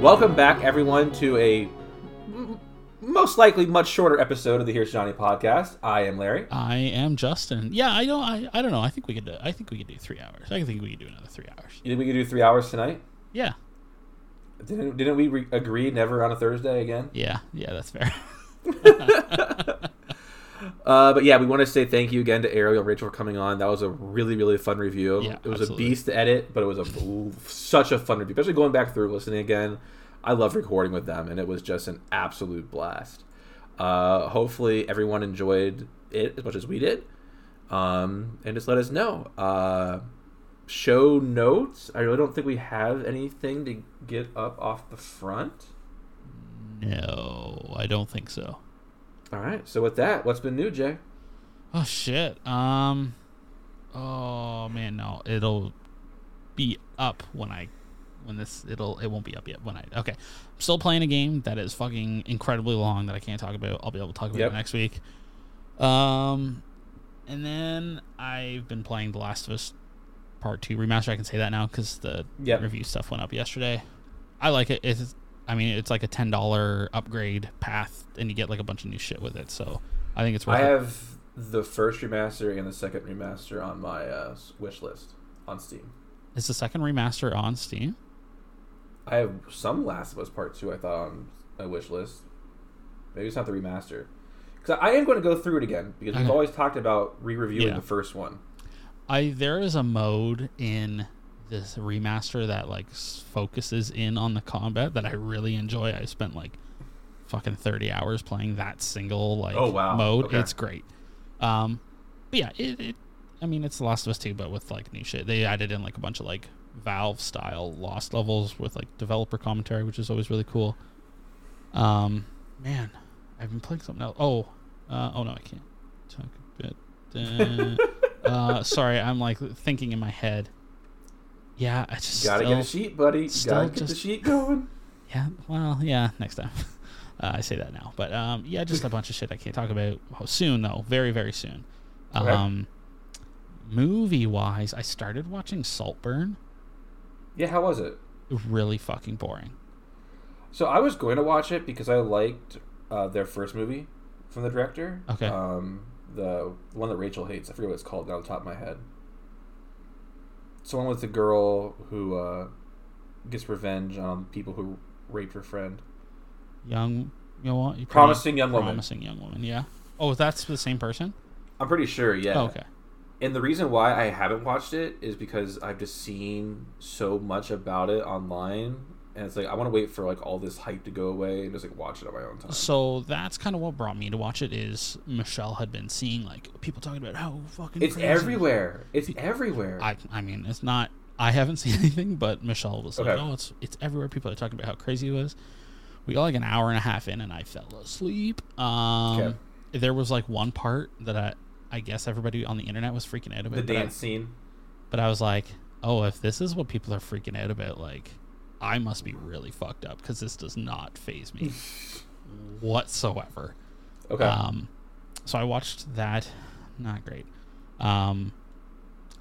Welcome back, everyone, to a most likely much shorter episode of the Here's Johnny podcast. I am Larry. I am Justin. Yeah, I don't know. I think we could do 3 hours. I think we could do another 3 hours. You think we could do 3 hours tonight? Yeah. Didn't we agree never on a Thursday again? Yeah, that's fair. But yeah, we want to say thank you again to Ariel and Rachel for coming on. That was a really, really fun review. Yeah, it was absolutely a beast to edit, but it was such a fun review, especially going back through listening again. I love recording with them, and it was just an absolute blast. Hopefully everyone enjoyed it as much as we did, and just let us know. Show notes, I really don't think we have anything to get up off the front. No, I don't think so. All right, so with that, what's been new, Jay? Oh, shit. Oh, man, no. It'll be up it won't be up yet when I... Okay. I'm still playing a game that is fucking incredibly long that I can't talk about. I'll be able to talk about it next week. And then I've been playing The Last of Us Part 2 Remaster. I can say that now because the review stuff went up yesterday. I like it. It's like a $10 upgrade path, and you get like a bunch of new shit with it. So I think it's worth it. I have the first remaster and the second remaster on my wish list on Steam. Is the second remaster on Steam? I have some Last of Us Part 2 I thought on my wish list. Maybe it's not the remaster. Because I am going to go through it again, because we've always talked about re-reviewing the first one. There is a mode in this remaster that like focuses in on the combat that I really enjoy. I spent like fucking 30 hours playing that single mode. Okay. It's great. But yeah, it's The Last of Us 2, but with like new shit. They added in like a bunch of like Valve style lost levels with like developer commentary, which is always really cool. Man, I've been playing something else. Oh no, I can't talk about that. Sorry, I'm like thinking in my head. Yeah, I just gotta get a sheet, buddy. Gotta get the sheet going. Yeah, well, yeah, next time. I say that now, but yeah, just a bunch of shit I can't talk about soon, though. Very, very soon. Okay. Movie-wise, I started watching Saltburn. Yeah, how was it? Really fucking boring. So I was going to watch it because I liked their first movie from the director. Okay. The one that Rachel hates. I forget what it's called down the top of my head. Someone with the girl who gets revenge on people who raped her friend. Promising Young Woman, yeah. Oh, that's the same person? I'm pretty sure, yeah. Oh, okay. And the reason why I haven't watched it is because I've just seen so much about it online, and it's like I want to wait for like all this hype to go away and just like watch it on my own time. So that's kind of what brought me to watch it. Is Michelle had been seeing like people talking about how fucking it's crazy. Everywhere. It's everywhere. I mean, it's not. I haven't seen anything, but Michelle was like, "Oh, it's everywhere." People are talking about how crazy it was. We got like an hour and a half in, and I fell asleep. There was like one part that I guess everybody on the internet was freaking out about. The dance scene. But I was like, oh, if this is what people are freaking out about, like, I must be really fucked up because this does not faze me whatsoever. Okay. So I watched that. Not great. I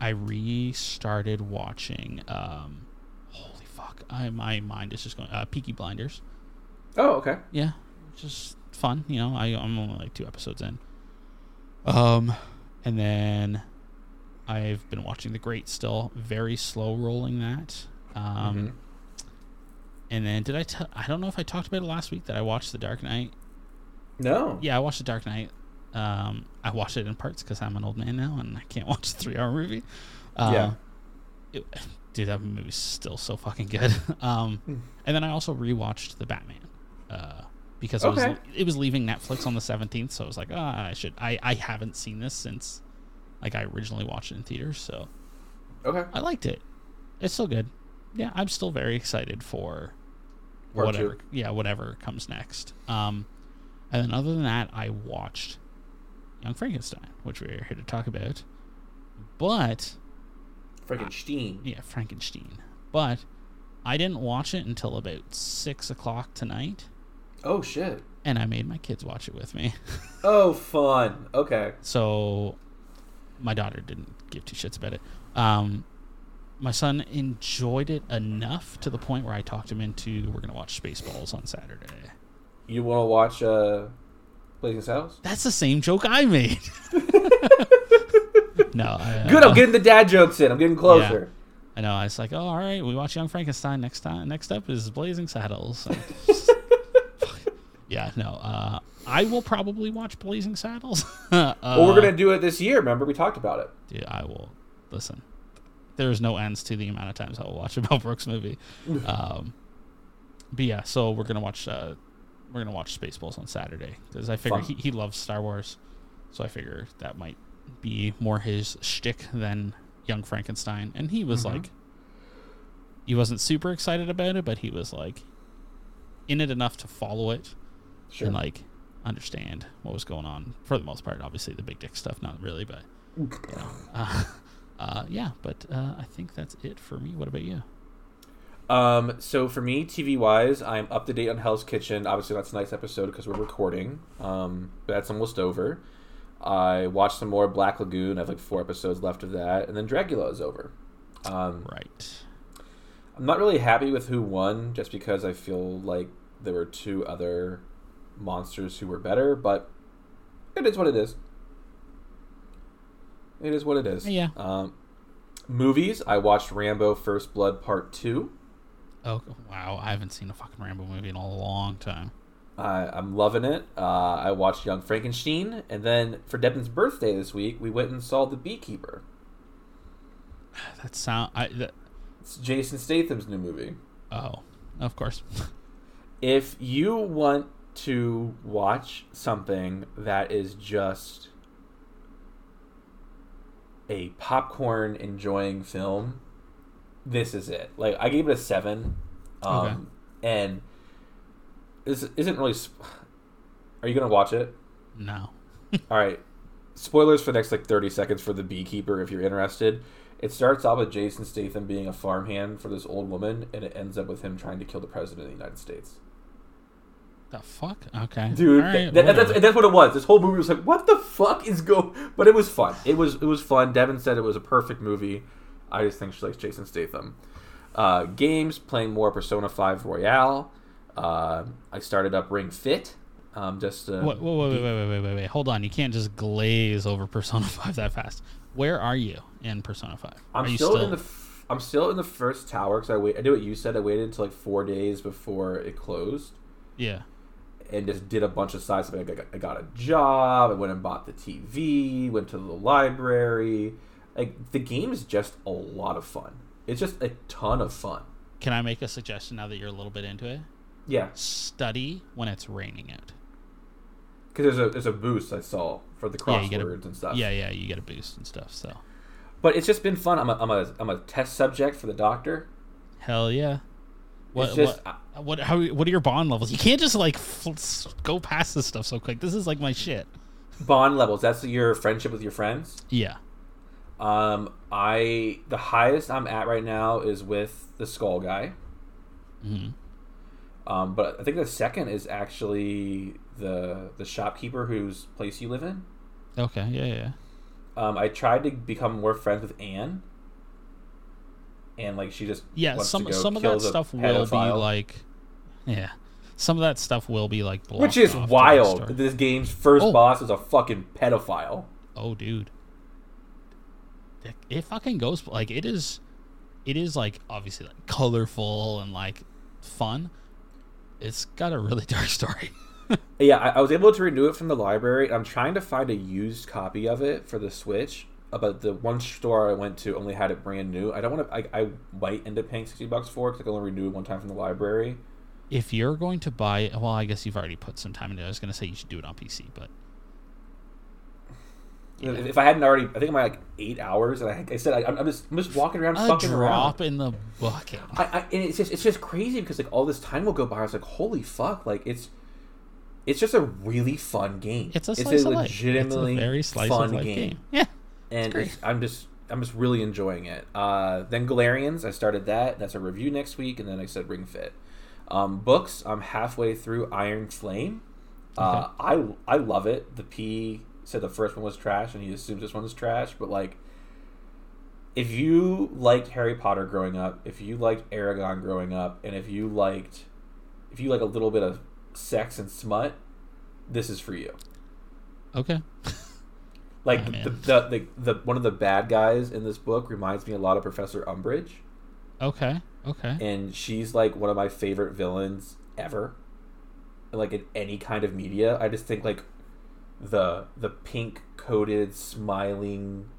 restarted watching. Holy fuck. My mind is just going. Peaky Blinders. Oh, okay. Yeah. Just fun. You know, I'm only like 2 episodes in. And then I've been watching The Great still, very slow rolling that. And then did I don't know if I talked about it last week that I watched The Dark Knight. No. Yeah, I watched The Dark Knight. I watched it in parts because I'm an old man now and I can't watch a 3-hour movie. Dude, that movie's still so fucking good. And then I also rewatched The Batman. Because it was leaving Netflix on the 17th, so I was like, I should. I haven't seen this since, like, I originally watched it in theaters, so. Okay. I liked it. It's still good. Yeah, I'm still very excited for whatever comes next. And then other than that, I watched Young Frankenstein, which we're here to talk about. But Frankenstein. Yeah, Frankenstein. But I didn't watch it until about 6:00 tonight. Oh, shit. And I made my kids watch it with me. Oh, fun. Okay. So my daughter didn't give 2 shits about it. My son enjoyed it enough to the point where I talked him into, we're going to watch Spaceballs on Saturday. You want to watch Blazing Saddles? That's the same joke I made. No. Good, I'm getting the dad jokes in. I'm getting closer. Yeah. I know. I was like, oh, all right, we watch Young Frankenstein next time. Next up is Blazing Saddles. Yeah, no. I will probably watch Blazing Saddles. Well, we're going to do it this year. Remember, we talked about it. Dude, I will. Listen. There's no ends to the amount of times I will watch a Mel Brooks movie. But yeah, so we're gonna watch Spaceballs on Saturday because I figure he loves Star Wars, so I figure that might be more his shtick than Young Frankenstein. And he was like, he wasn't super excited about it, but he was like in it enough to follow it and like understand what was going on for the most part. Obviously, the big dick stuff, not really, but you know. Yeah, but I think that's it for me. What about you? So for me, TV-wise, I'm up to date on Hell's Kitchen. Obviously, that's tonight's episode because we're recording. But that's almost over. I watched some more Black Lagoon. I have like 4 episodes left of that. And then Dragula is over. Right. I'm not really happy with who won just because I feel like there were 2 other monsters who were better. But it is what it is. It is what it is. Yeah. Movies. I watched Rambo First Blood Part 2. Oh, wow. I haven't seen a fucking Rambo movie in a long time. I'm loving it. I watched Young Frankenstein. And then for Deppin's birthday this week, we went and saw The Beekeeper. It's Jason Statham's new movie. Oh, of course. If you want to watch something that is just a popcorn enjoying film, this is it. Like, I gave it a 7. And this isn't really are you gonna watch it? No. All right, spoilers for the next like 30 seconds for The Beekeeper if you're interested. It starts off with Jason Statham being a farmhand for this old woman, and it ends up with him trying to kill the president of the United States. The fuck? Okay. Dude, right, that's what it was. This whole movie was like, what the fuck is going... But it was fun. It was fun. Devin said it was a perfect movie. I just think she likes Jason Statham. Games, playing more Persona 5 Royale. I started up Ring Fit. Wait. Hold on. You can't just glaze over Persona 5 that fast. Where are you in Persona 5? I'm still in the first tower because I did what you said. I waited until like 4 days before it closed. Yeah. And just did a bunch of side stuff. I got a job. I went and bought the TV. Went to the library. Like, the game is just a lot of fun. It's just a ton of fun. Can I make a suggestion now that you're a little bit into it? Yeah. Study when it's raining out. Because there's a boost I saw for the crosswords and stuff. Yeah, you get a boost and stuff. So. But it's just been fun. I'm a test subject for the doctor. Hell yeah. What are your bond levels? You can't just like go past this stuff so quick. This is like my shit. Bond levels. That's your friendship with your friends. Yeah. The highest I'm at right now is with the skull guy. Mm-hmm. But I think the second is actually the shopkeeper whose place you live in. Okay. Yeah. I tried to become more friends with Anne. And like she just wants to go some of that stuff will be like, yeah, some of that stuff will be like, which is wild. This game's first boss is a fucking pedophile. Oh, dude, it fucking goes like it is like obviously like colorful and like fun. It's got a really dark story. Yeah, I was able to renew it from the library. I'm trying to find a used copy of it for the Switch. But the one store I went to only had it brand new. I don't want to. I might end up paying $60 for it because I can only renew it one time from the library. If you're going to buy it, well, I guess you've already put some time into it. I was going to say you should do it on PC, but yeah. If I hadn't already, I think I'm at like 8 hours, and I said I'm just walking around, fucking around. Drop in the bucket. And it's just crazy because like all this time will go by. I was like, holy fuck! Like it's just a really fun game. It's a legitimately very slice of life game. Yeah. And I'm just really enjoying it. Then Galerians, I started that. That's a review next week, and then I said Ring Fit. Books, I'm halfway through Iron Flame. Okay. I love it. The P said the first one was trash, and he assumes this one is trash. But like, if you liked Harry Potter growing up, if you liked Aragon growing up, and if you like a little bit of sex and smut, this is for you. Okay. Like the one of the bad guys in this book reminds me a lot of Professor Umbridge. Okay. And she's like one of my favorite villains ever. Like in any kind of media, I just think like the pink coated smiling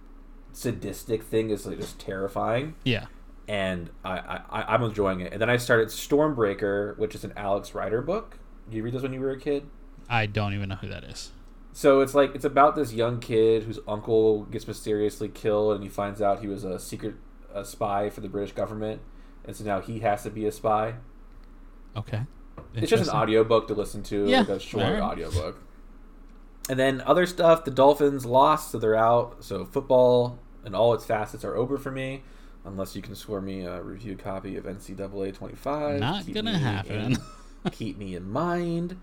sadistic thing is like just terrifying. Yeah. And I'm enjoying it. And then I started Stormbreaker, which is an Alex Rider book. Did you read this when you were a kid? I don't even know who that is. So it's about this young kid whose uncle gets mysteriously killed, and he finds out he was a secret spy for the British government, and so now he has to be a spy. Okay. It's just an audiobook to listen to, yeah, like a short audiobook. And then other stuff, the Dolphins lost, so they're out. So football and all its facets are over for me, unless you can score me a review copy of NCAA 25. Not going to happen. Keep me in mind.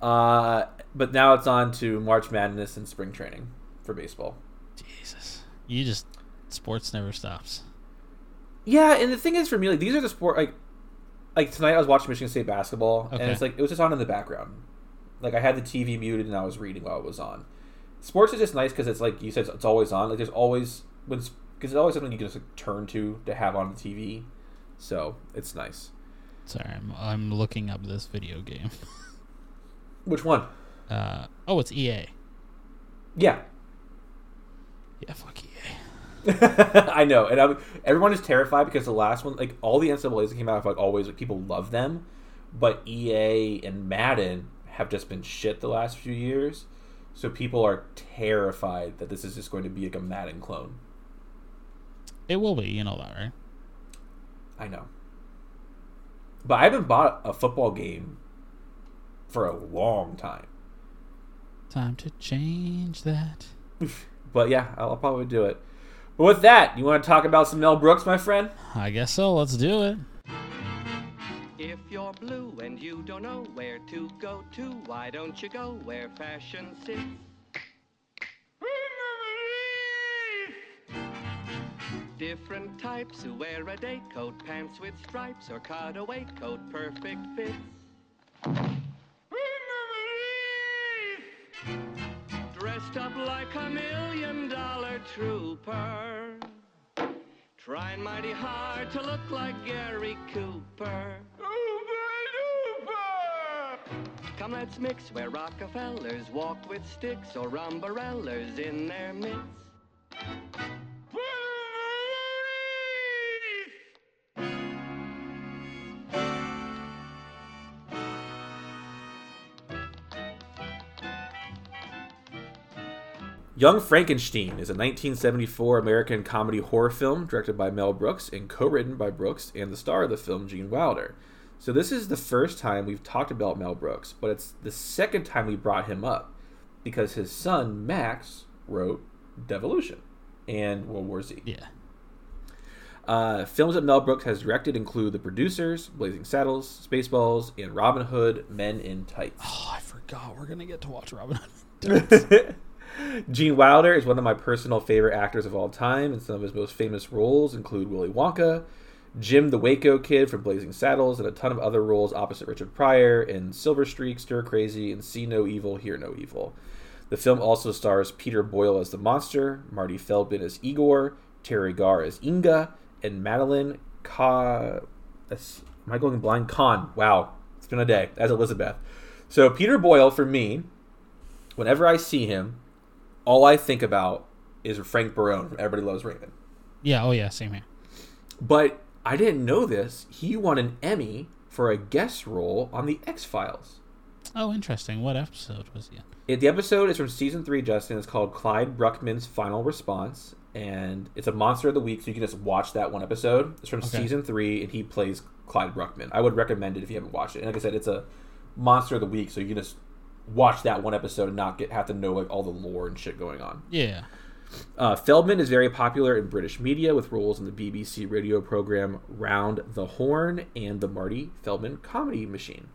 But now it's on to March Madness and spring training for baseball. Jesus. Sports never stops. Yeah, and the thing is for me, like, these are the sport, like tonight I was watching Michigan State basketball, okay, and it's like, it was just on in the background. Like, I had the TV muted and I was reading while it was on. Sports is just nice because it's like, you said, it's always on. Like, there's always, because it's always something you can just like, turn to have on the TV. So, it's nice. Sorry, I'm looking up this video game. Which one? It's EA. Yeah. Yeah, fuck EA. I know, and everyone is terrified because the last one, like all the NCAAs that came out, like always, like, people love them, but EA and Madden have just been shit the last few years, so people are terrified that this is just going to be like a Madden clone. It will be, you know that, right? I know, but I haven't bought a football game for a long time. Time to change that. But yeah, I'll probably do it. But with that, you want to talk about some Mel Brooks, my friend? I guess so. Let's do it. If you're blue and you don't know where to go to, why don't you go where fashion sits? Different types who wear a day coat, pants with stripes, or cutaway coat, perfect fits. Dressed up like a $1 million trooper, trying mighty hard to look like Gary Cooper. Come, let's mix where Rockefellers walk with sticks or umbrellas in their midst. Young Frankenstein is a 1974 American comedy horror film directed by Mel Brooks and co-written by Brooks and the star of the film, Gene Wilder. So this is the first time we've talked about Mel Brooks, but it's the second time we brought him up because his son, Max, wrote Devolution and World War Z. Yeah. Films that Mel Brooks has directed include The Producers, Blazing Saddles, Spaceballs, and Robin Hood: Men in Tights. Oh, I forgot. We're going to get to watch Robin Hood: Men in Tights. Gene Wilder is one of my personal favorite actors of all time, and some of his most famous roles include Willy Wonka, Jim the Waco Kid from Blazing Saddles, and a ton of other roles opposite Richard Pryor in Silver Streak, Stir Crazy, and See No Evil, Hear No Evil. The film also stars Peter Boyle as the monster, Marty Feldman as Igor, Terry Garr as Inga, and Madeline Kahn. Am I going blind? Kahn. Wow. It's been a day. As Elizabeth. So Peter Boyle, for me, whenever I see him, all I think about is Frank Barone from Everybody Loves Raymond. Yeah, oh yeah, same here. But I didn't know this. He won an Emmy for a guest role on The X-Files. Oh, interesting. What episode was he in? The episode is from Season 3, Justin. It's called Clyde Bruckman's Final Response, and it's a Monster of the Week, so you can just watch that one episode. It's from Season 3, and he plays Clyde Bruckman. I would recommend it if you haven't watched it. And like I said, it's a Monster of the Week, so you can just watch that one episode and not have to know like all the lore and shit going on. Yeah. Feldman is very popular in British media with roles in the BBC radio program Round the Horn and the Marty Feldman Comedy Machine.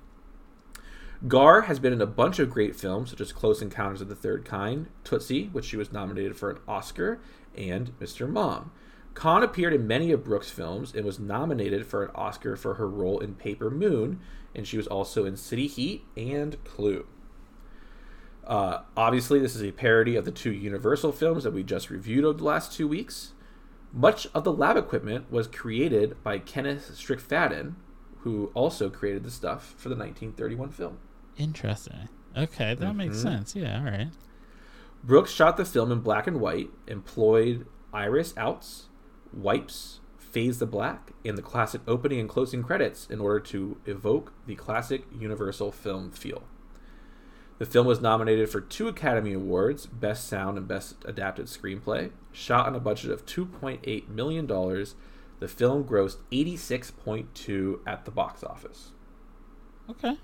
Garr has been in a bunch of great films such as Close Encounters of the Third Kind, Tootsie, which she was nominated for an Oscar, and Mr. Mom. Khan appeared in many of Brooks' films and was nominated for an Oscar for her role in Paper Moon, and she was also in City Heat and Clue. Obviously, this is a parody of the two Universal films that we just reviewed over the last 2 weeks. Much of the lab equipment was created by Kenneth Strickfaden, who also created the stuff for the 1931 film. Interesting. Okay, that makes sense. Yeah, all right. Brooks shot the film in black and white, employed iris outs, wipes, fades to black, and the classic opening and closing credits in order to evoke the classic Universal film feel. The film was nominated for 2 Academy Awards, Best Sound and Best Adapted Screenplay. Shot on a budget of $2.8 million, the film grossed $86.2 million at the box office. Okay.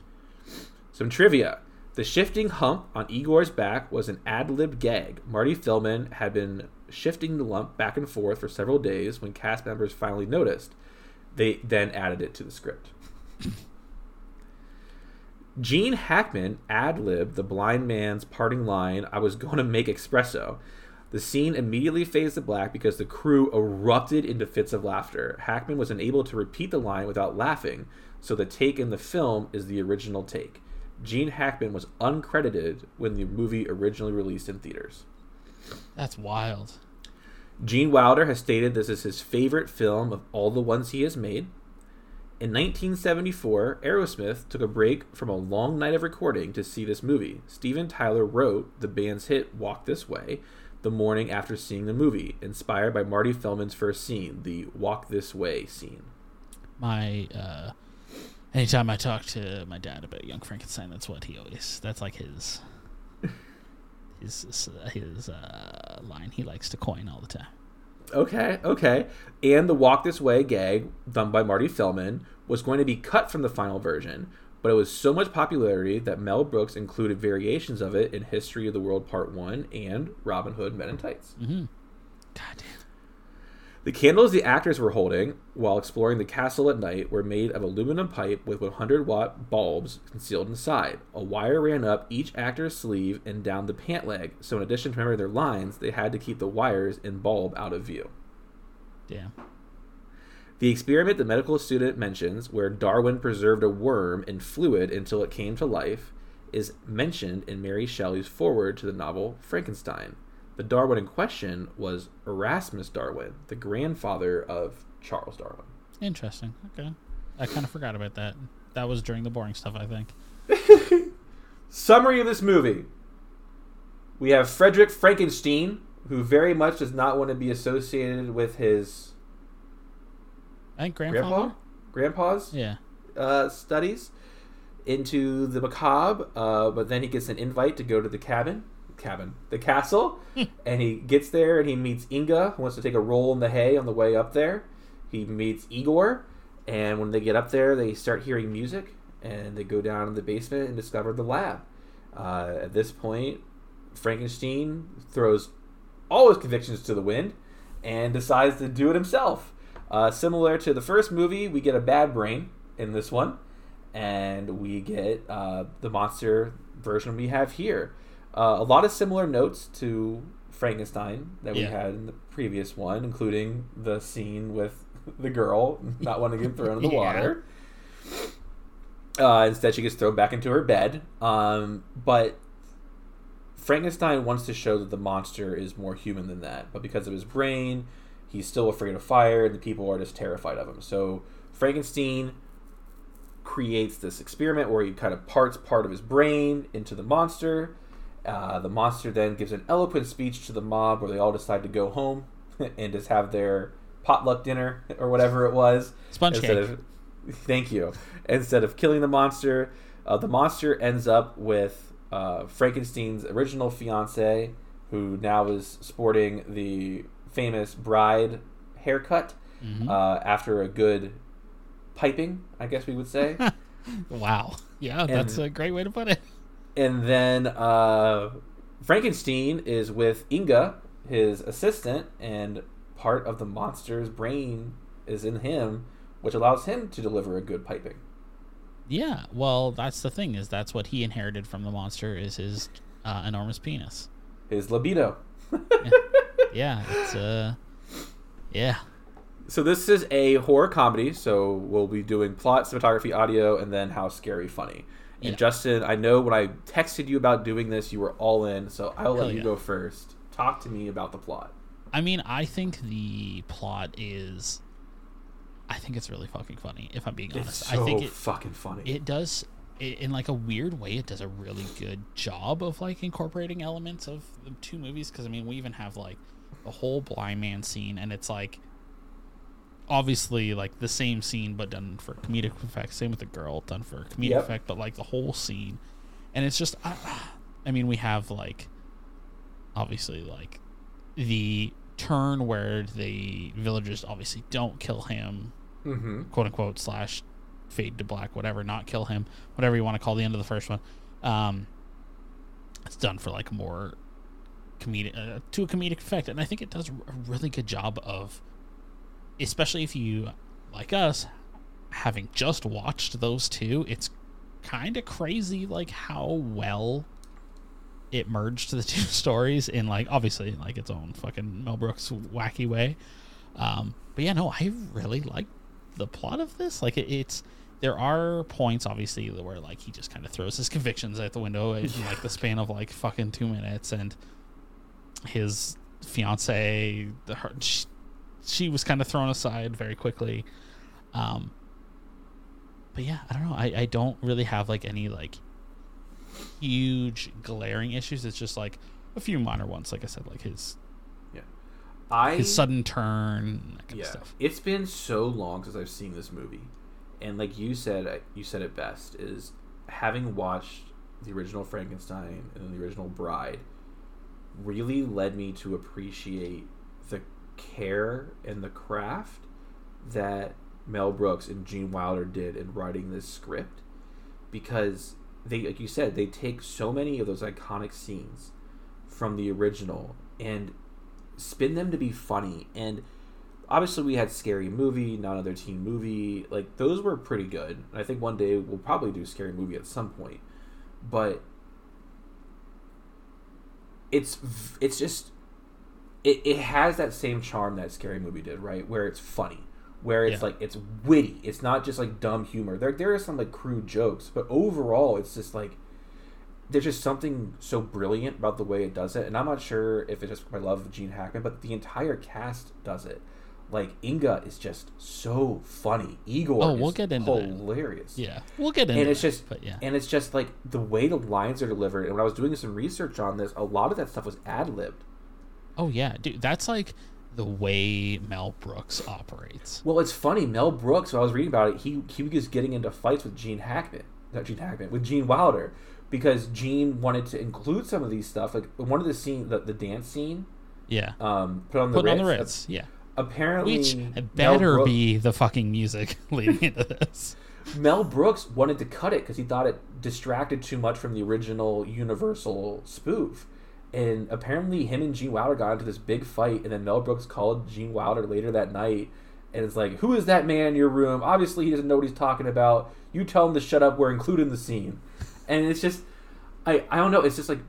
Some trivia. The shifting hump on Igor's back was an ad-lib gag. Marty Feldman had been shifting the lump back and forth for several days. When cast members finally noticed, they then added it to the script. Gene Hackman ad-libbed the blind man's parting line, "I was going to make espresso." The scene immediately fades to black because the crew erupted into fits of laughter. Hackman was unable to repeat the line without laughing, so the take in the film is the original take. Gene Hackman was uncredited when the movie originally released in theaters. That's wild. Gene Wilder has stated this is his favorite film of all the ones he has made. In 1974, Aerosmith took a break from a long night of recording to see this movie. Steven Tyler wrote the band's hit Walk This Way the morning after seeing the movie, inspired by Marty Feldman's first scene, the Walk This Way scene. Anytime I talk to my dad about Young Frankenstein, that's like his line he likes to coin all the time. Okay. And the Walk This Way gag done by Marty Feldman was going to be cut from the final version, but it was so much popularity that Mel Brooks included variations of it in History of the World Part 1 and Robin Hood: Men in Tights. Mm-hmm. Goddamn. The candles the actors were holding while exploring the castle at night were made of aluminum pipe with 100-watt bulbs concealed inside. A wire ran up each actor's sleeve and down the pant leg, so in addition to remembering their lines, they had to keep the wires and bulb out of view. Damn. The experiment the medical student mentions, where Darwin preserved a worm in fluid until it came to life, is mentioned in Mary Shelley's foreword to the novel Frankenstein. The Darwin in question was Erasmus Darwin, the grandfather of Charles Darwin. Interesting. Okay. I kind of forgot about that. That was during the boring stuff, I think. Summary of this movie. We have Frederick Frankenstein, who very much does not want to be associated with his... I think grandfather? Grandpa's? Yeah. Studies into the macabre, but then he gets an invite to go to the castle, and he gets there and he meets Inga, who wants to take a roll in the hay on the way up there. He meets Igor, and when they get up there, they start hearing music, and they go down in the basement and discover the lab. At this point, Frankenstein throws all his convictions to the wind and decides to do it himself. Similar to the first movie, we get a bad brain in this one, and we get the monster version we have here. A lot of similar notes to Frankenstein that we had in the previous one, including the scene with the girl not wanting to get thrown in the water. Instead, she gets thrown back into her bed. But Frankenstein wants to show that the monster is more human than that. But because of his brain, he's still afraid of fire, and the people are just terrified of him. So Frankenstein creates this experiment where he kind of parts part of his brain into the monster. The monster then gives an eloquent speech to the mob where they all decide to go home and just have their potluck dinner or whatever it was. Sponge cake. Thank you. Instead of killing the monster ends up with Frankenstein's original fiancée, who now is sporting the famous bride haircut after a good piping, I guess we would say. Wow. Yeah, that's a great way to put it. And then Frankenstein is with Inga, his assistant, and part of the monster's brain is in him, which allows him to deliver a good piping. Yeah, well, that's the thing, is that's what he inherited from the monster is his enormous penis. His libido. Yeah, it's Yeah. So this is a horror comedy, so we'll be doing plot, cinematography, audio, and then how scary, funny. And yeah. Justin, I know when I texted you about doing this, you were all in, so I'll let you go first. Talk to me about the plot. I mean, I think the plot is... I think it's really fucking funny, if I'm being honest. It's so fucking funny. It does... in like a weird way, it does a really good job of like incorporating elements of the two movies. Because I mean, we even have like the whole blind man scene, and it's like obviously like the same scene but done for comedic effect. Same with the girl, done for comedic effect, but like the whole scene, and it's just I mean, we have like obviously like the turn where the villagers obviously don't kill him, quote unquote, slash fade to black, whatever, not kill him, whatever you want to call the end of the first one. It's done for like more comedic, to a comedic effect, and I think it does a really good job of, especially if you like us having just watched those two, it's kind of crazy like how well it merged the two stories in like obviously like its own fucking Mel Brooks wacky way. But yeah, no, I really like the plot of this. Like it's there are points, obviously, where like he just kind of throws his convictions out the window in like the span of like fucking 2 minutes, and his fiance, she was kind of thrown aside very quickly. But yeah, I don't know. I don't really have like any like huge glaring issues. It's just like a few minor ones. Like I said, like his sudden turn, that kind of stuff. It's been so long since I've seen this movie, and like you said it best, is having watched the original Frankenstein and the original Bride really led me to appreciate the care and the craft that Mel Brooks and Gene Wilder did in writing this script, because they, like you said, they take so many of those iconic scenes from the original and spin them to be funny. And obviously we had Scary Movie, Not Another Teen Movie, like those were pretty good, and I think one day we'll probably do Scary Movie at some point. But it's just it has that same charm that Scary Movie did, right? Where it's funny, where it's like it's witty, it's not just like dumb humor. There are some like crude jokes, but overall it's just like there's just something so brilliant about the way it does it. And I'm not sure if it's just my love of Gene Hackman, but the entire cast does it. Like, Inga is just so funny. Igor we'll get into hilarious. That. Yeah, we'll get into it. And it's just, like, the way the lines are delivered. And when I was doing some research on this, a lot of that stuff was ad-libbed. Oh, yeah. Dude, that's, like, the way Mel Brooks operates. Well, it's funny. Mel Brooks, when I was reading about it, he was getting into fights with with Gene Wilder, because Gene wanted to include some of these stuff, like one of the scene, the dance scene. Yeah. Put on the Ritz. Yeah. Apparently, which better be the fucking music leading into this. Mel Brooks wanted to cut it because he thought it distracted too much from the original Universal spoof. And apparently, him and Gene Wilder got into this big fight, and then Mel Brooks called Gene Wilder later that night. And it's like, who is that man in your room? Obviously, he doesn't know what he's talking about. You tell him to shut up. We're including the scene. And it's just, I don't know. It's just like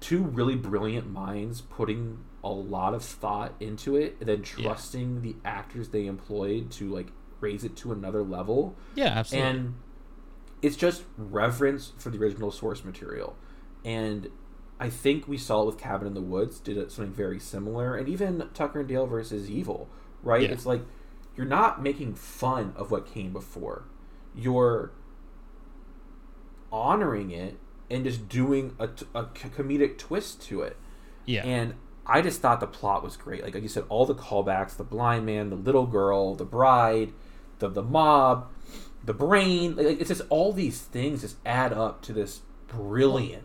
two really brilliant minds putting a lot of thought into it, and then trusting the actors they employed to like raise it to another level. Yeah, absolutely. And it's just reverence for the original source material. And I think we saw it with Cabin in the Woods, did something very similar. And even Tucker and Dale versus Evil, right? Yeah. It's like, you're not making fun of what came before. You're honoring it and just doing a comedic twist to it. Yeah. And I just thought the plot was great. Like you said, all the callbacks, the blind man, the little girl, the bride, the mob, the brain. Like, it's just all these things just add up to this brilliant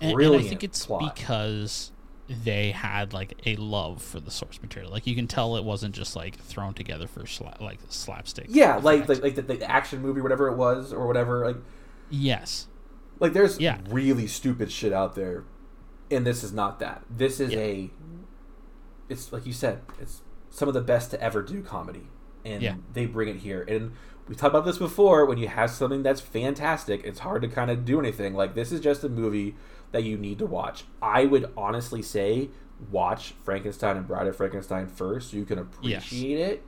and I think it's plot. Because they had like a love for the source material. Like you can tell it wasn't just like thrown together for slapstick. Yeah, like the action movie, whatever it was, or whatever. Like, yes, like there's really stupid shit out there, and this is not that. This is it's like you said, it's some of the best to ever do comedy, and they bring it here. And we've talked about this before. When you have something that's fantastic, it's hard to kind of do anything. Like, this is just a movie that you need to watch. I would honestly say watch Frankenstein and Bride of Frankenstein first, so you can appreciate it.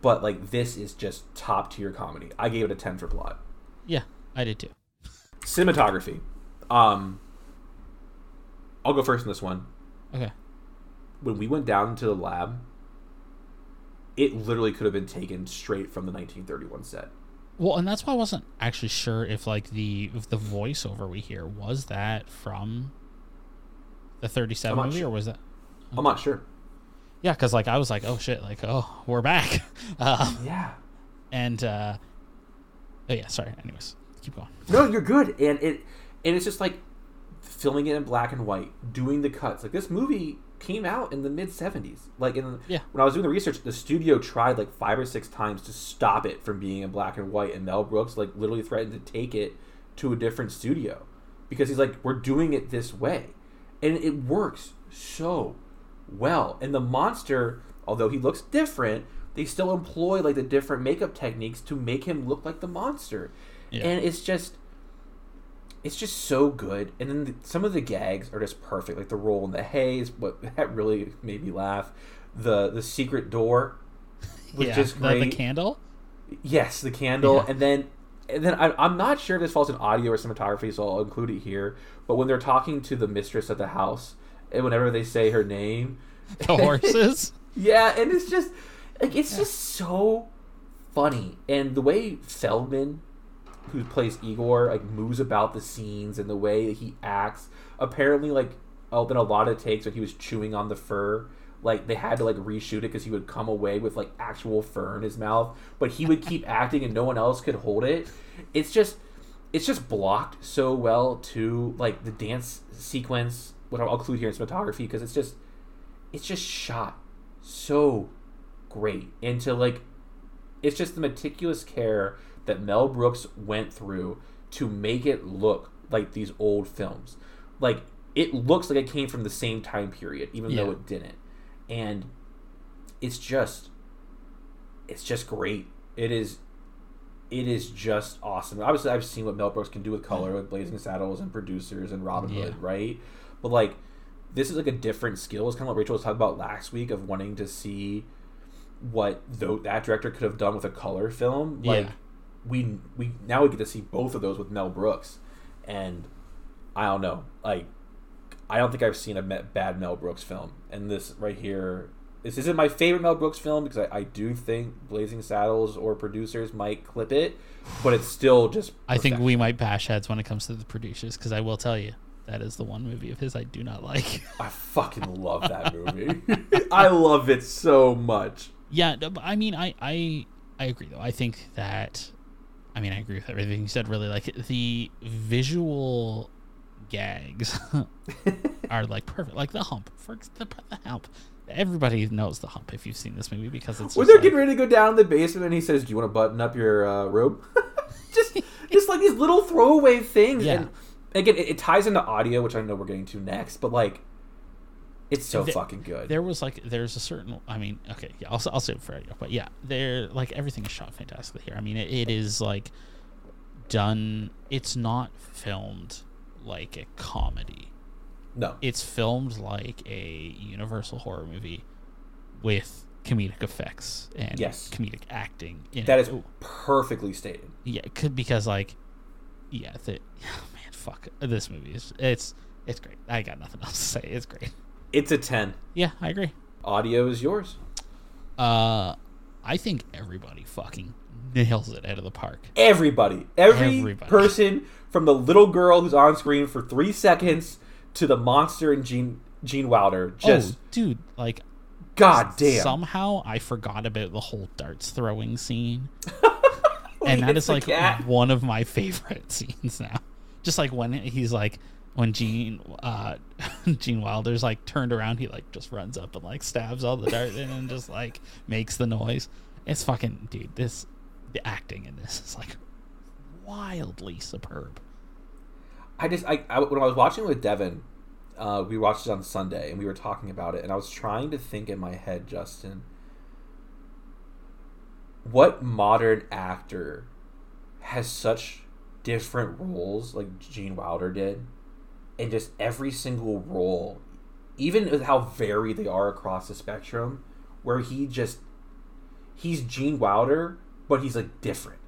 But like, this is just top tier comedy. I gave it a 10 for plot. Yeah, I did too. Cinematography. I'll go first in this one. Okay. When we went down to the lab, it literally could have been taken straight from the 1931 set. Well, and that's why I wasn't actually sure if like if the voiceover we hear was that from the 37 movie or was that? Okay. I'm not sure. Yeah, because like I was like, oh shit, like oh we're back. Sorry. Anyways, keep going. No, you're good, and it's just like filming it in black and white, doing the cuts. Like this movie came out in the mid 70s. Like when I was doing the research, the studio tried like 5 or 6 times to stop it from being in black and white, and Mel Brooks like literally threatened to take it to a different studio because he's like, we're doing it this way, and it works so well. And the monster, although he looks different, they still employ like the different makeup techniques to make him look like the monster. Yeah. And it's just so good. And then some of the gags are just perfect. Like the roll in the hay is what that really made me laugh. The secret door was just great. The candle? Yes, the candle. Yeah. And then I'm not sure if this falls in audio or cinematography, so I'll include it here. But when they're talking to the mistress of the house, and whenever they say her name... The horses? Yeah, and it's just... like it's just so funny. And the way Feldman, who plays Igor, like moves about the scenes and the way that he acts. Apparently, like, in a lot of takes when he was chewing on the fur, like they had to like reshoot it because he would come away with like actual fur in his mouth, but he would keep acting and no one else could hold it. It's just blocked so well too. Like the dance sequence, what I'll include here in cinematography, because it's just shot so great. And to like, it's just the meticulous care that Mel Brooks went through to make it look like these old films. Like, it looks like it came from the same time period, even though it didn't. And it's just great. It is just awesome. Obviously, I've seen what Mel Brooks can do with color, with Blazing Saddles and Producers and Robin Hood, right? But, like, this is, like, a different skill. It's kind of like Rachel was talking about last week of wanting to see what that director could have done with a color film. Like, we now we get to see both of those with Mel Brooks, and I don't know, like I don't think I've seen a bad Mel Brooks film, and this right here, this isn't my favorite Mel Brooks film because I do think Blazing Saddles or Producers might clip it, but it's still just perfect. I think we might bash heads when it comes to The Producers, because I will tell you that is the one movie of his I do not like. I fucking love that movie. I love it so much. Yeah, I mean, I agree though. I think that, I mean, I agree with everything you said, really. Like, the visual gags are, like, perfect. Like, the hump. For the hump. Everybody knows the hump if you've seen this movie because it's... When they're getting ready to go down in the basement and he says, do you want to button up your robe? just, like, these little throwaway things. Yeah. And, again, it ties into audio, which I know we're getting to next, but, like, it's so fucking good. There's a certain... I mean, okay, yeah, I'll say it for you. But yeah, everything is shot fantastically here. I mean, it is, like, done... It's not filmed like a comedy. No. It's filmed like a Universal horror movie with comedic effects and comedic acting. That is perfectly stated. Yeah, because, like... Yeah, man, fuck. This movie is... It's great. I got nothing else to say. It's great. It's a 10. Yeah, I agree. Audio is yours. I think everybody fucking nails it out of the park. Everybody. Person, from the little girl who's on screen for 3 seconds to the monster and Gene Wilder. Just, dude, like, god damn. Somehow I forgot about the whole darts throwing scene, and that is like one of my favorite scenes now. Just like when he's like... When Gene Wilder's like turned around, he like just runs up and like stabs all the dart in and just like makes the noise. It's fucking, dude, the acting in this is like wildly superb. I when I was watching with Devin, we watched it on Sunday and we were talking about it, and I was trying to think in my head, Justin, what modern actor has such different roles like Gene Wilder did? And just every single role even with how varied they are across the spectrum, where he just, he's Gene Wilder, but he's like different.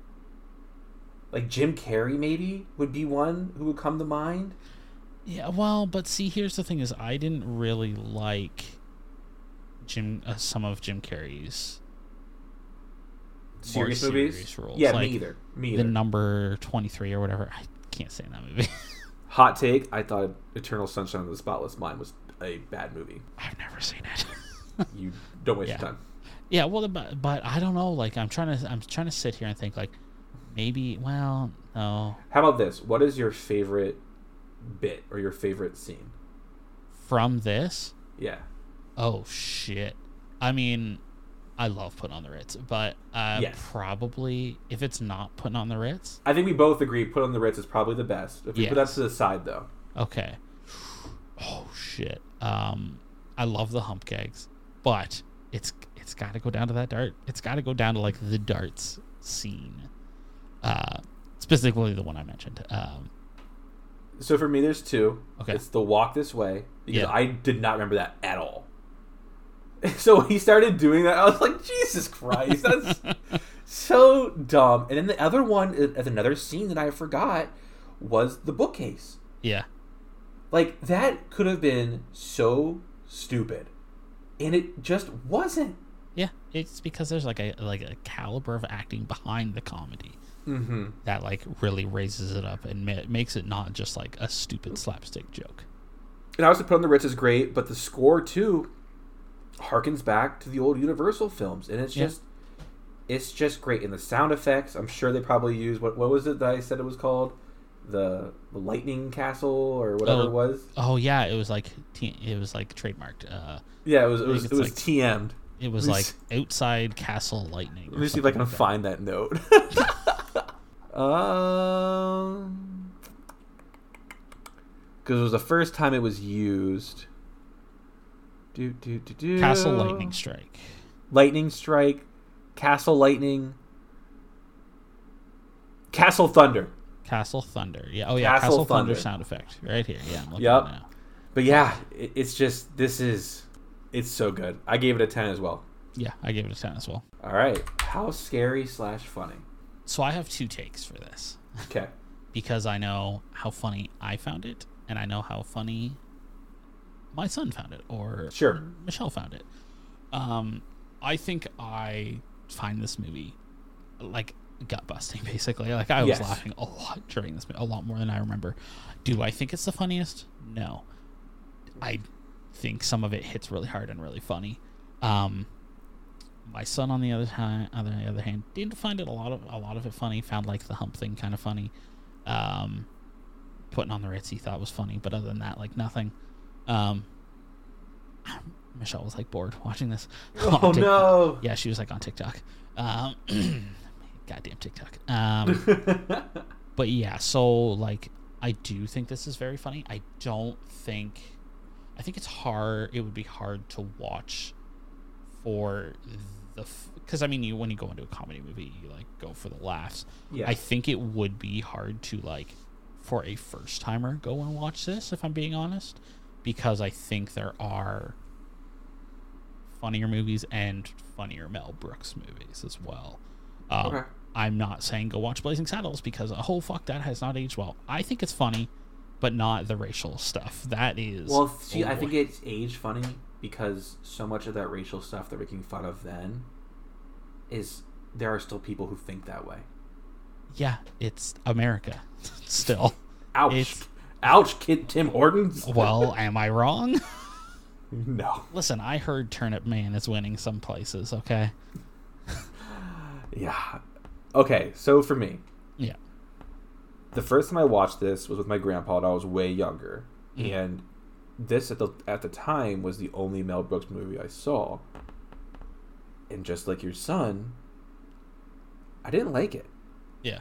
Like Jim Carrey maybe would be one who would come to mind. Yeah, well, but see, here's the thing is I didn't really like some of Jim Carrey's serious roles. Yeah, like me either. The Number 23 or whatever. I can't say that movie. Hot take, I thought Eternal Sunshine of the Spotless Mind was a bad movie. I've never seen it. You don't waste your time. Yeah, well, but I don't know. Like, I'm trying to sit here and think. Like, maybe. Well, no. How about this? What is your favorite bit or your favorite scene from this? Yeah. Oh shit! I mean, I love Putting on the Ritz, but probably if it's not Putting on the Ritz, I think we both agree Putting on the Ritz is probably the best. If we put that to the side, though. Okay. Oh shit! I love the hump gags, but it's got to go down to that dart. It's got to go down to like the darts scene, specifically the one I mentioned. So for me, there's two. Okay. It's the Walk This Way because I did not remember that at all. So when he started doing that, I was like, Jesus Christ, that's so dumb. And then the other one, another scene that I forgot, was the bookcase. Yeah. Like, that could have been so stupid. And it just wasn't. Yeah, it's because there's like a caliber of acting behind the comedy that like really raises it up and makes it not just like a stupid slapstick joke. And obviously Putting on the Ritz is great, but the score too harkens back to the old Universal films, and it's just great. And the sound effects, I'm sure they probably use what was it that I said it was called? The lightning castle or whatever it was. Oh yeah, it was like trademarked. It was like, TM'd. It was like outside castle lightning. Let me see if I can find that note. Because it was the first time it was used. Castle lightning strike. Lightning strike. Castle lightning. Castle thunder. Castle thunder. Yeah. Oh yeah. Castle thunder sound effect right here. Yeah. I'm looking at it now. But yeah, it's so good. I gave it a 10 as well. Yeah, I gave it a 10 as well. All right. How scary / funny? So I have two takes for this. Okay. Because I know how funny I found it, and I know how funny my son found it, or Michelle found it. I think I find this movie like gut busting, basically. Like I was laughing a lot during this movie, a lot more than I remember. Do I think it's the funniest? No. I think some of it hits really hard and really funny. My son, on the other hand, didn't find it a lot of it funny. Found like the hump thing kind of funny. Putting on the Ritz he thought was funny, but other than that, like nothing. Michelle was like bored watching this. Oh no! Yeah, she was like on TikTok. Goddamn TikTok. But yeah, so like I do think this is very funny. I think it's hard. It would be hard to watch for because I mean, when you go into a comedy movie, you like go for the laughs. Yeah. I think it would be hard to like for a first timer go and watch this, if I'm being honest, because I think there are funnier movies and funnier Mel Brooks movies as well. Okay. I'm not saying go watch Blazing Saddles because fuck that has not aged well. I think it's funny, but not the racial stuff. That is... Well, see, I think it's age funny because so much of that racial stuff they're making fun of then is there are still people who think that way. Yeah, it's America still. Ouch. Ouch, kid Tim Hortons. Well, am I wrong? No. Listen, I heard Turnip Man is winning some places, okay? Yeah. Okay, so for me... Yeah. The first time I watched this was with my grandpa, and I was way younger. Mm. And this, at the time, was the only Mel Brooks movie I saw. And just like your son, I didn't like it. Yeah.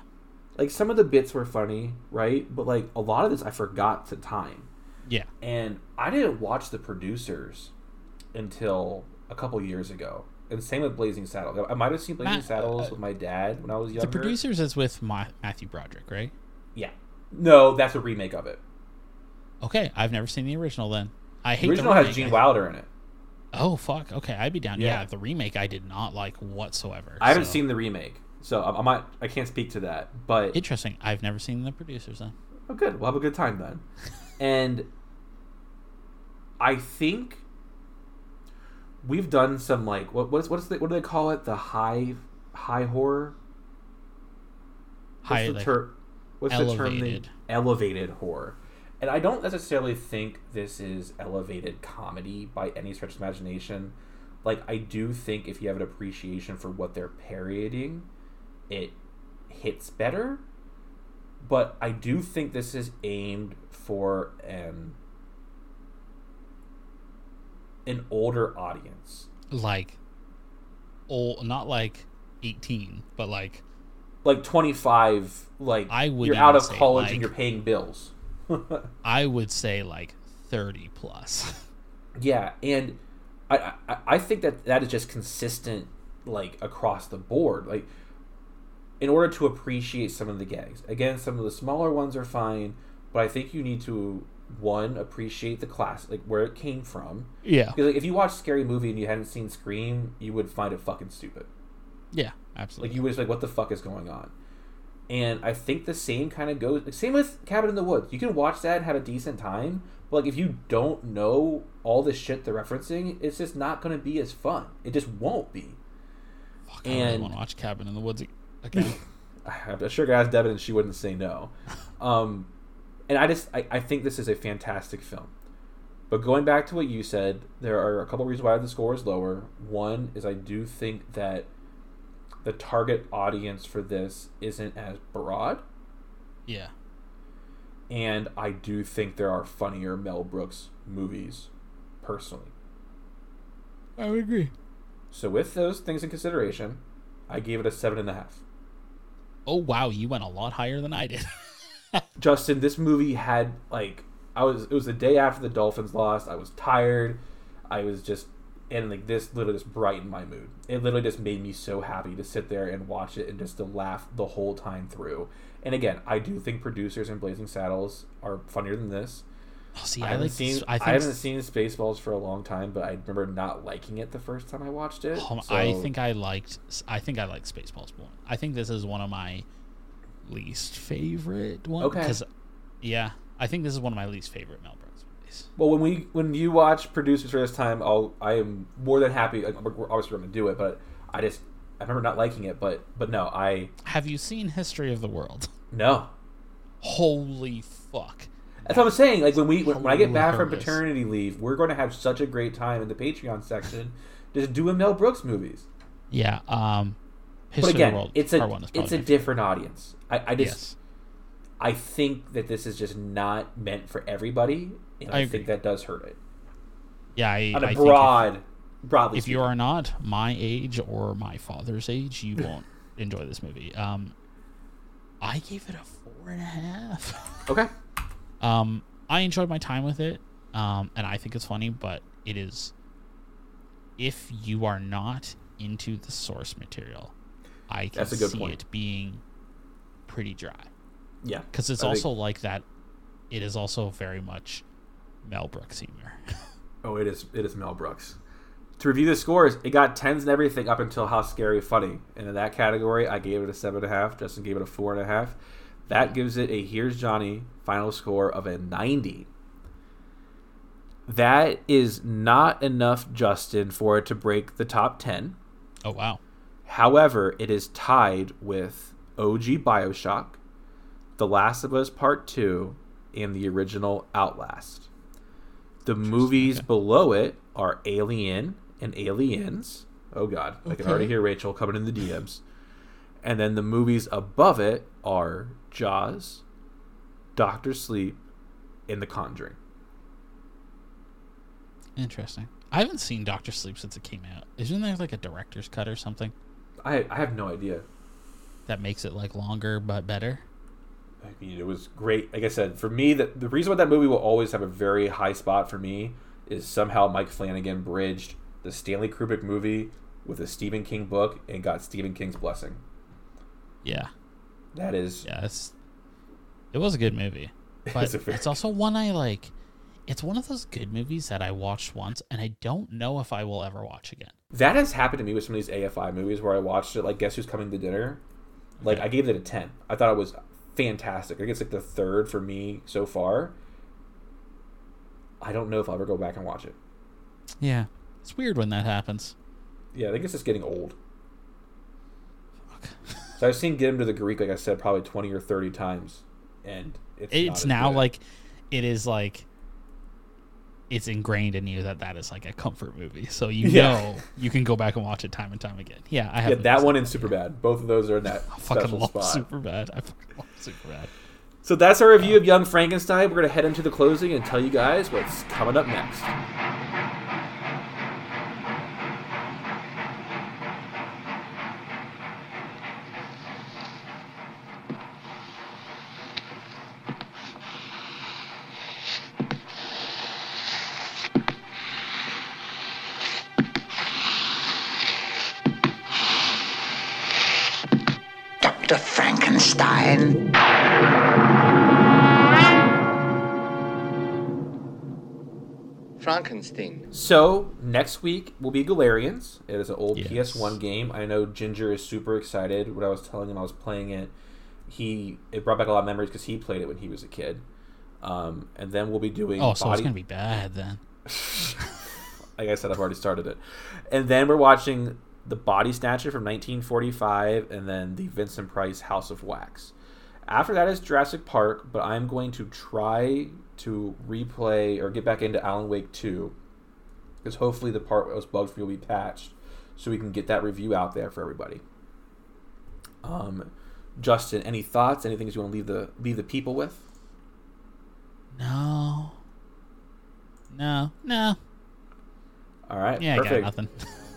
Like, some of the bits were funny, right? But, like, a lot of this I forgot to time. Yeah. And I didn't watch The Producers until a couple years ago. And same with Blazing Saddles. I might have seen Blazing Saddles with my dad when I was younger. The Producers is with Matthew Broderick, right? Yeah. No, that's a remake of it. Okay, I've never seen the original then. I hate the original. Has Gene Wilder in it. Oh fuck! Okay, I'd be down. Yeah, the remake I did not like whatsoever. I haven't seen the remake, so I'm not. I can't speak to that. But interesting. I've never seen The Producers then. Oh, good. We'll have a good time then. And I think we've done some like what do they call it? The high horror. What's the term? Elevated horror. And I don't necessarily think this is elevated comedy by any stretch of imagination. Like, I do think if you have an appreciation for what they're parodying, it hits better. But I do think this is aimed for an older audience. Like, old, not like 18, but like... Like 25, like you're out of college and you're paying bills. I would say like 30 plus. Yeah, and I think that is just consistent like across the board. Like, in order to appreciate some of the gags, again, some of the smaller ones are fine, but I think you need to appreciate the class, like where it came from. Yeah, because like, if you watch Scary Movie and you hadn't seen Scream, you would find it fucking stupid. Yeah, absolutely. Like you would just like, what the fuck is going on? And I think the same kind of goes... Same with Cabin in the Woods. You can watch that and have a decent time, but like if you don't know all the shit they're referencing, it's just not going to be as fun. It just won't be. Fuck, I really want to watch Cabin in the Woods again. I sure got asked Devin and she wouldn't say no. And I think this is a fantastic film. But going back to what you said, there are a couple reasons why the score is lower. One is I do think that the target audience for this isn't as broad. Yeah. And I do think there are funnier Mel Brooks movies, personally. I would agree. So with those things in consideration, I gave it a 7.5. Oh, wow. You went a lot higher than I did. Justin, this movie had, like... it was the day after the Dolphins lost. I was tired. I was just... And like this literally just brightened my mood. It literally just made me so happy to sit there and watch it and just to laugh the whole time through. And again, I do think Producers and Blazing Saddles are funnier than this. Oh, see, I haven't seen Spaceballs for a long time, but I remember not liking it the first time I watched it. I think I liked Spaceballs more. I think this is one of my least favorite ones. Okay. Yeah, I think this is one of my least favorite Mel Brooks. Well, when you watch Producers for this time, I am more than happy. We're obviously going to do it, but I remember not liking it. But no, have you seen History of the World? No. Holy fuck! That's what I'm saying. Like when I get back from paternity leave, we're going to have such a great time in the Patreon section, just doing Mel Brooks movies. Yeah. History of the World. It's a different audience. I think that this is just not meant for everybody. And I think that does hurt it. Yeah, broadly. If you are not my age or my father's age, you won't enjoy this movie. I gave it a 4.5. Okay. I enjoyed my time with it, and I think it's funny, but it is. If you are not into the source material, I can see it being pretty dry. Yeah, because it's also like that. It is also very much Mel Brooks humor. Oh, it is Mel Brooks. To review the scores, it got 10s and everything up until How Scary Funny. And in that category, I gave it a 7.5. Justin gave it a 4.5. That gives it a Here's Johnny final score of a 90. That is not enough, Justin, for it to break the top 10. Oh, wow. However, it is tied with OG Bioshock, The Last of Us Part 2, and the original Outlast. The movies below it are Alien and Aliens. Oh, God. I can already hear Rachel coming in the DMs. And then the movies above it are Jaws, Doctor Sleep, and The Conjuring. Interesting. I haven't seen Doctor Sleep since it came out. Isn't there like a director's cut or something? I have no idea. That makes it like longer but better? I mean, it was great. Like I said, for me, the reason why that movie will always have a very high spot for me is somehow Mike Flanagan bridged the Stanley Kubrick movie with a Stephen King book and got Stephen King's blessing. Yeah. That is... Yeah, it was a good movie. But it's also one I like... it's one of those good movies that I watched once and I don't know if I will ever watch again. That has happened to me with some of these AFI movies where I watched it, like Guess Who's Coming to Dinner. Like, I gave it a 10. I thought it was fantastic. I guess like the third for me so far. I don't know if I'll ever go back and watch it. Yeah. It's weird when that happens. Yeah, I think it's just getting old. Fuck. So I've seen Get Him to the Greek, like I said, probably 20 or 30 times. And it's now good. Like, it is like, it's ingrained in you that is like a comfort movie. So know you can go back and watch it time and time again. Yeah, I have. Yeah, that one and Superbad. Both of those are in that special spot. I fucking love Superbad. So that's our review of Young Frankenstein. We're going to head into the closing and tell you guys what's coming up next. Dr. Frankenstein. Frankenstein. So, next week will be Galerians. It is an old PS1 game. I know Ginger is super excited. When I was telling him I was playing it, it brought back a lot of memories because he played it when he was a kid. And then we'll be doing... Oh, so it's going to be bad then. Like I said, I've already started it. And then we're watching The Body Snatcher from 1945 and then the Vincent Price House of Wax. After that is Jurassic Park, but I'm going to try to replay or get back into Alan Wake 2, because hopefully the part that was bugged for you will be patched so we can get that review out there for everybody. Justin, any thoughts? Anything you want to leave the people with? No. All right. Yeah, perfect. I got nothing.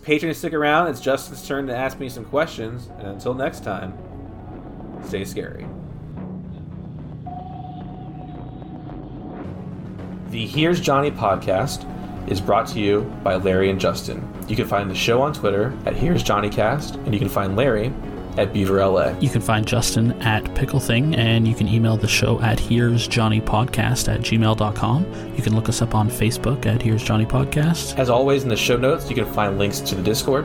Patrons, stick around. It's Justin's turn to ask me some questions, and until next time, stay scary. The Here's Johnny podcast is brought to you by Larry and Justin. You can find the show on Twitter at Here's Johnny Cast, and you can find Larry at Beaver LA. You can find Justin at PickleThing, and you can email the show at heresjohnnypodcast@gmail.com. You can look us up on Facebook at Here's Johnny Podcast. As always, in the show notes, you can find links to the Discord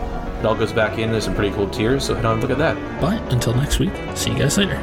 it all goes back in. There's some pretty cool tiers, so head on and look at that. But until next week, see you guys later.